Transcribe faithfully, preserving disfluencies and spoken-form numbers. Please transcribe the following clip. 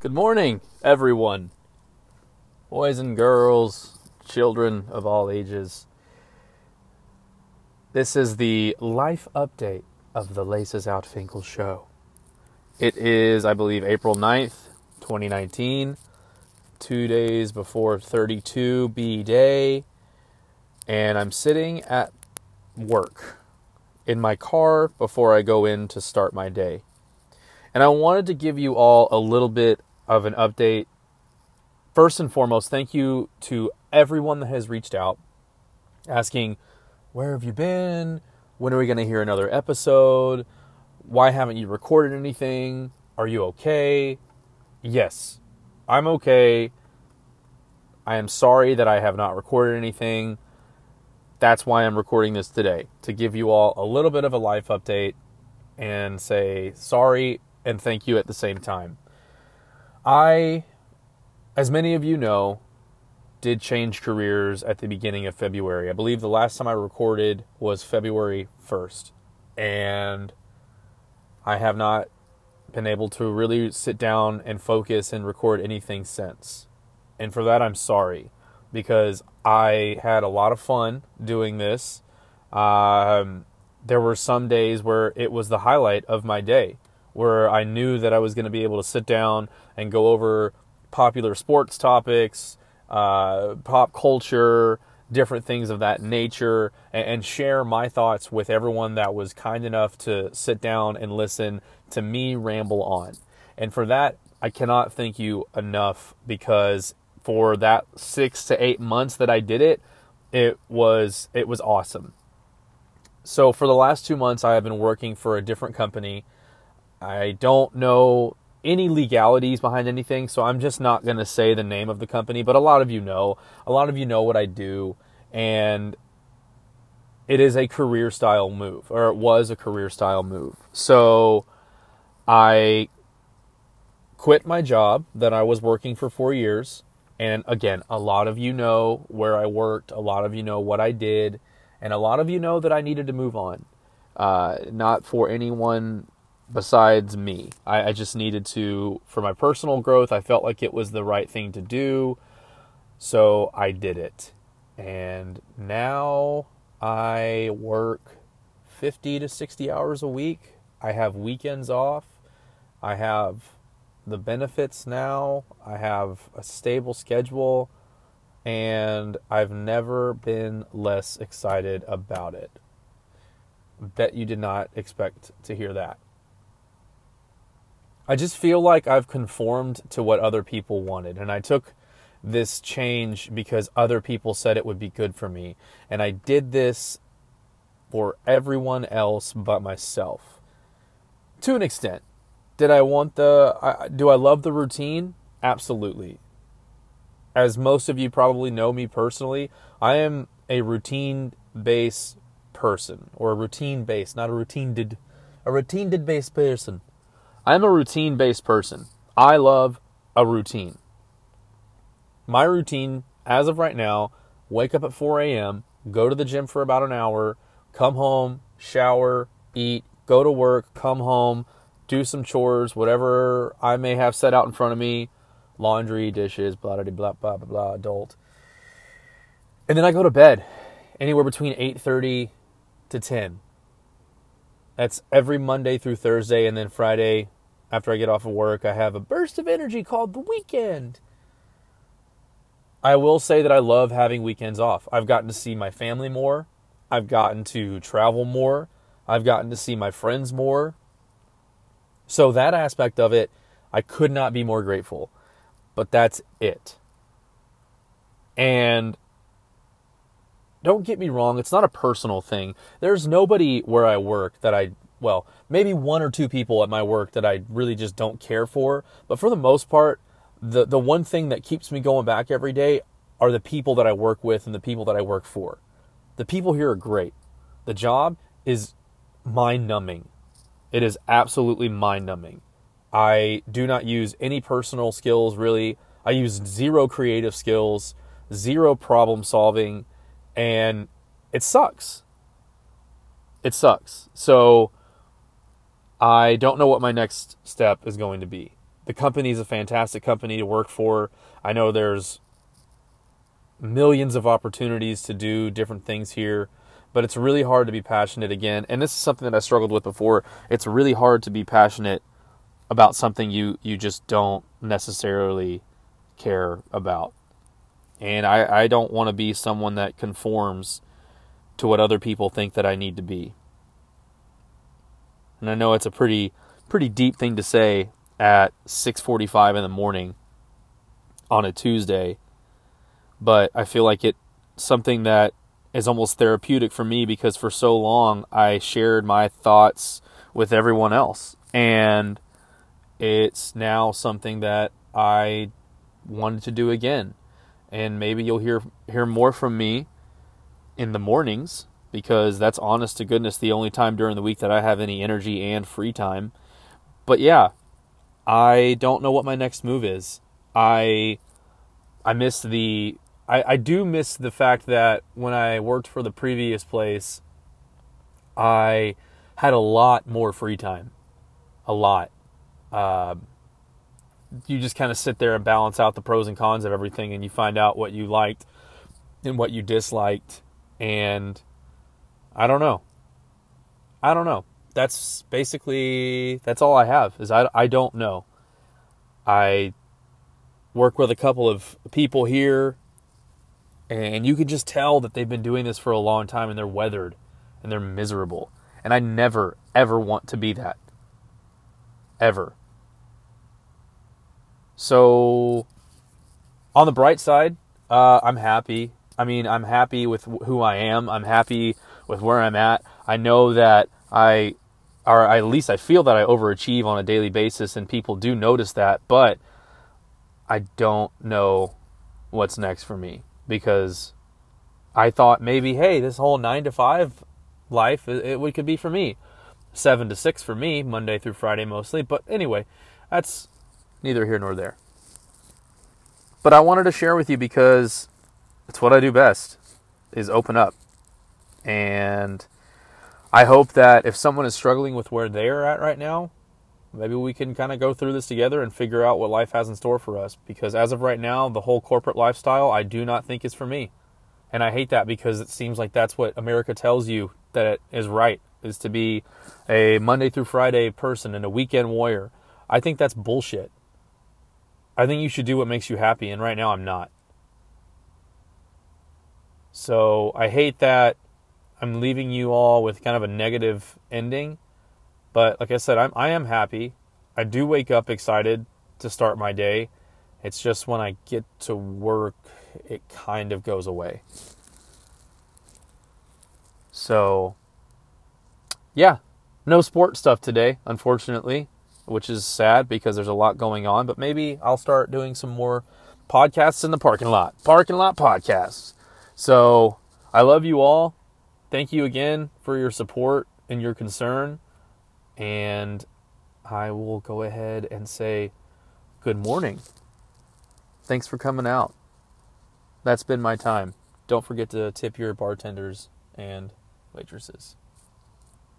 Good morning, everyone. Boys and girls, children of all ages. This is the life update of the Laces Out Finkel show. It is, I believe, April ninth, twenty nineteen, two days before thirty-two B Day, and I'm sitting at work in my car before I go in to start my day. And I wanted to give you all a little bit of an update. First and foremost, thank you to everyone that has reached out asking, where have you been? When are we going to hear another episode? Why haven't you recorded anything? Are you okay? Yes, I'm okay. I am sorry that I have not recorded anything. That's why I'm recording this today, to give you all a little bit of a life update and say sorry and thank you at the same time. I, as many of you know, did change careers at the beginning of February. I believe the last time I recorded was February first. And I have not been able to really sit down and focus and record anything since. And for that, I'm sorry, because I had a lot of fun doing this. Um, there were some days where it was the highlight of my day, where I knew that I was going to be able to sit down and go over popular sports topics, uh, pop culture, different things of that nature, and, and share my thoughts with everyone that was kind enough to sit down and listen to me ramble on. And for that, I cannot thank you enough, because for that six to eight months that I did it, it was it was awesome. So for the last two months, I have been working for a different company. I don't know any legalities behind anything, so I'm just not going to say the name of the company, but a lot of you know. A lot of you know what I do, and it is a career style move, or it was a career style move. So I quit my job that I was working for four years, and again, a lot of you know where I worked, a lot of you know what I did, and a lot of you know that I needed to move on, uh, not for anyone besides me. I, I just needed to, for my personal growth, I felt like it was the right thing to do, so I did it. And now I work fifty to sixty hours a week. I have weekends off. I have the benefits now. I have a stable schedule. And I've never been less excited about it. Bet you did not expect to hear that. I just feel like I've conformed to what other people wanted. And I took this change because other people said it would be good for me. And I did this for everyone else but myself. To an extent. Did I want the... I, do I love the routine? Absolutely. As most of you probably know me personally, I am a routine-based person, or a routine-based, not a routine-did, a routine-did-based person. I am a routine-based person. I love a routine. My routine, as of right now, wake up at four a.m., go to the gym for about an hour, come home, shower, eat, go to work, come home, do some chores, whatever I may have set out in front of me, laundry, dishes, blah, blah, blah, blah, blah, adult. And then I go to bed anywhere between eight thirty to ten. That's every Monday through Thursday. And then Friday, after I get off of work, I have a burst of energy called the weekend. I will say that I love having weekends off. I've gotten to see my family more. I've gotten to travel more. I've gotten to see my friends more. So that aspect of it, I could not be more grateful. But that's it. And don't get me wrong, it's not a personal thing. There's nobody where I work that I, well, maybe one or two people at my work that I really just don't care for. But for the most part, the, the one thing that keeps me going back every day are the people that I work with and the people that I work for. The people here are great. The job is mind-numbing. It is absolutely mind-numbing. I do not use any personal skills, really. I use zero creative skills, zero problem solving, and it sucks. It sucks. So I don't know what my next step is going to be. the company is a fantastic company to work for. I know there's millions of opportunities to do different things here, but it's really hard to be passionate again. And this is something that I struggled with before. It's really hard to be passionate about something you, you just don't necessarily care about. And I, I don't want to be someone that conforms to what other people think that I need to be. And I know it's a pretty pretty deep thing to say at six forty-five in the morning on a Tuesday, but I feel like it's something that is almost therapeutic for me, because for so long I shared my thoughts with everyone else, and it's now something that I wanted to do again. And maybe you'll hear hear more from me in the mornings, because that's honest to goodness the only time during the week that I have any energy and free time. But yeah, I don't know what my next move is. I I miss the I, I do miss the fact that when I worked for the previous place, I had a lot more free time. A lot. Uh, you just kind of sit there and balance out the pros and cons of everything, and you find out what you liked and what you disliked. And I don't know. I don't know. That's basically, that's all I have, is I, I don't know. I work with a couple of people here, and you can just tell that they've been doing this for a long time, and they're weathered and they're miserable. And I never, ever want to be that. Ever. So on the bright side, uh, I'm happy. I mean, I'm happy with who I am. I'm happy with where I'm at. I know that I, or at least I feel that I overachieve on a daily basis, and people do notice that, but I don't know what's next for me, because I thought maybe, hey, this whole nine to five life, it, it could be for me. Seven to six for me, Monday through Friday mostly. But anyway, that's neither here nor there. But I wanted to share with you, because it's what I do best, is open up. And I hope that if someone is struggling with where they're at right now, maybe we can kind of go through this together and figure out what life has in store for us. Because as of right now, the whole corporate lifestyle, I do not think is for me. And I hate that, because it seems like that's what America tells you that is right, is to be a Monday through Friday person and a weekend warrior. I think that's bullshit. I think you should do what makes you happy, and right now I'm not. So I hate that I'm leaving you all with kind of a negative ending. But like I said, I'm, I am happy. I do wake up excited to start my day. It's just when I get to work, it kind of goes away. So, yeah. No sports stuff today, unfortunately, which is sad because there's a lot going on. But maybe I'll start doing some more podcasts in the parking lot. Parking lot podcasts. So I love you all. Thank you again for your support and your concern. And I will go ahead and say good morning. Thanks for coming out. That's been my time. Don't forget to tip your bartenders and waitresses.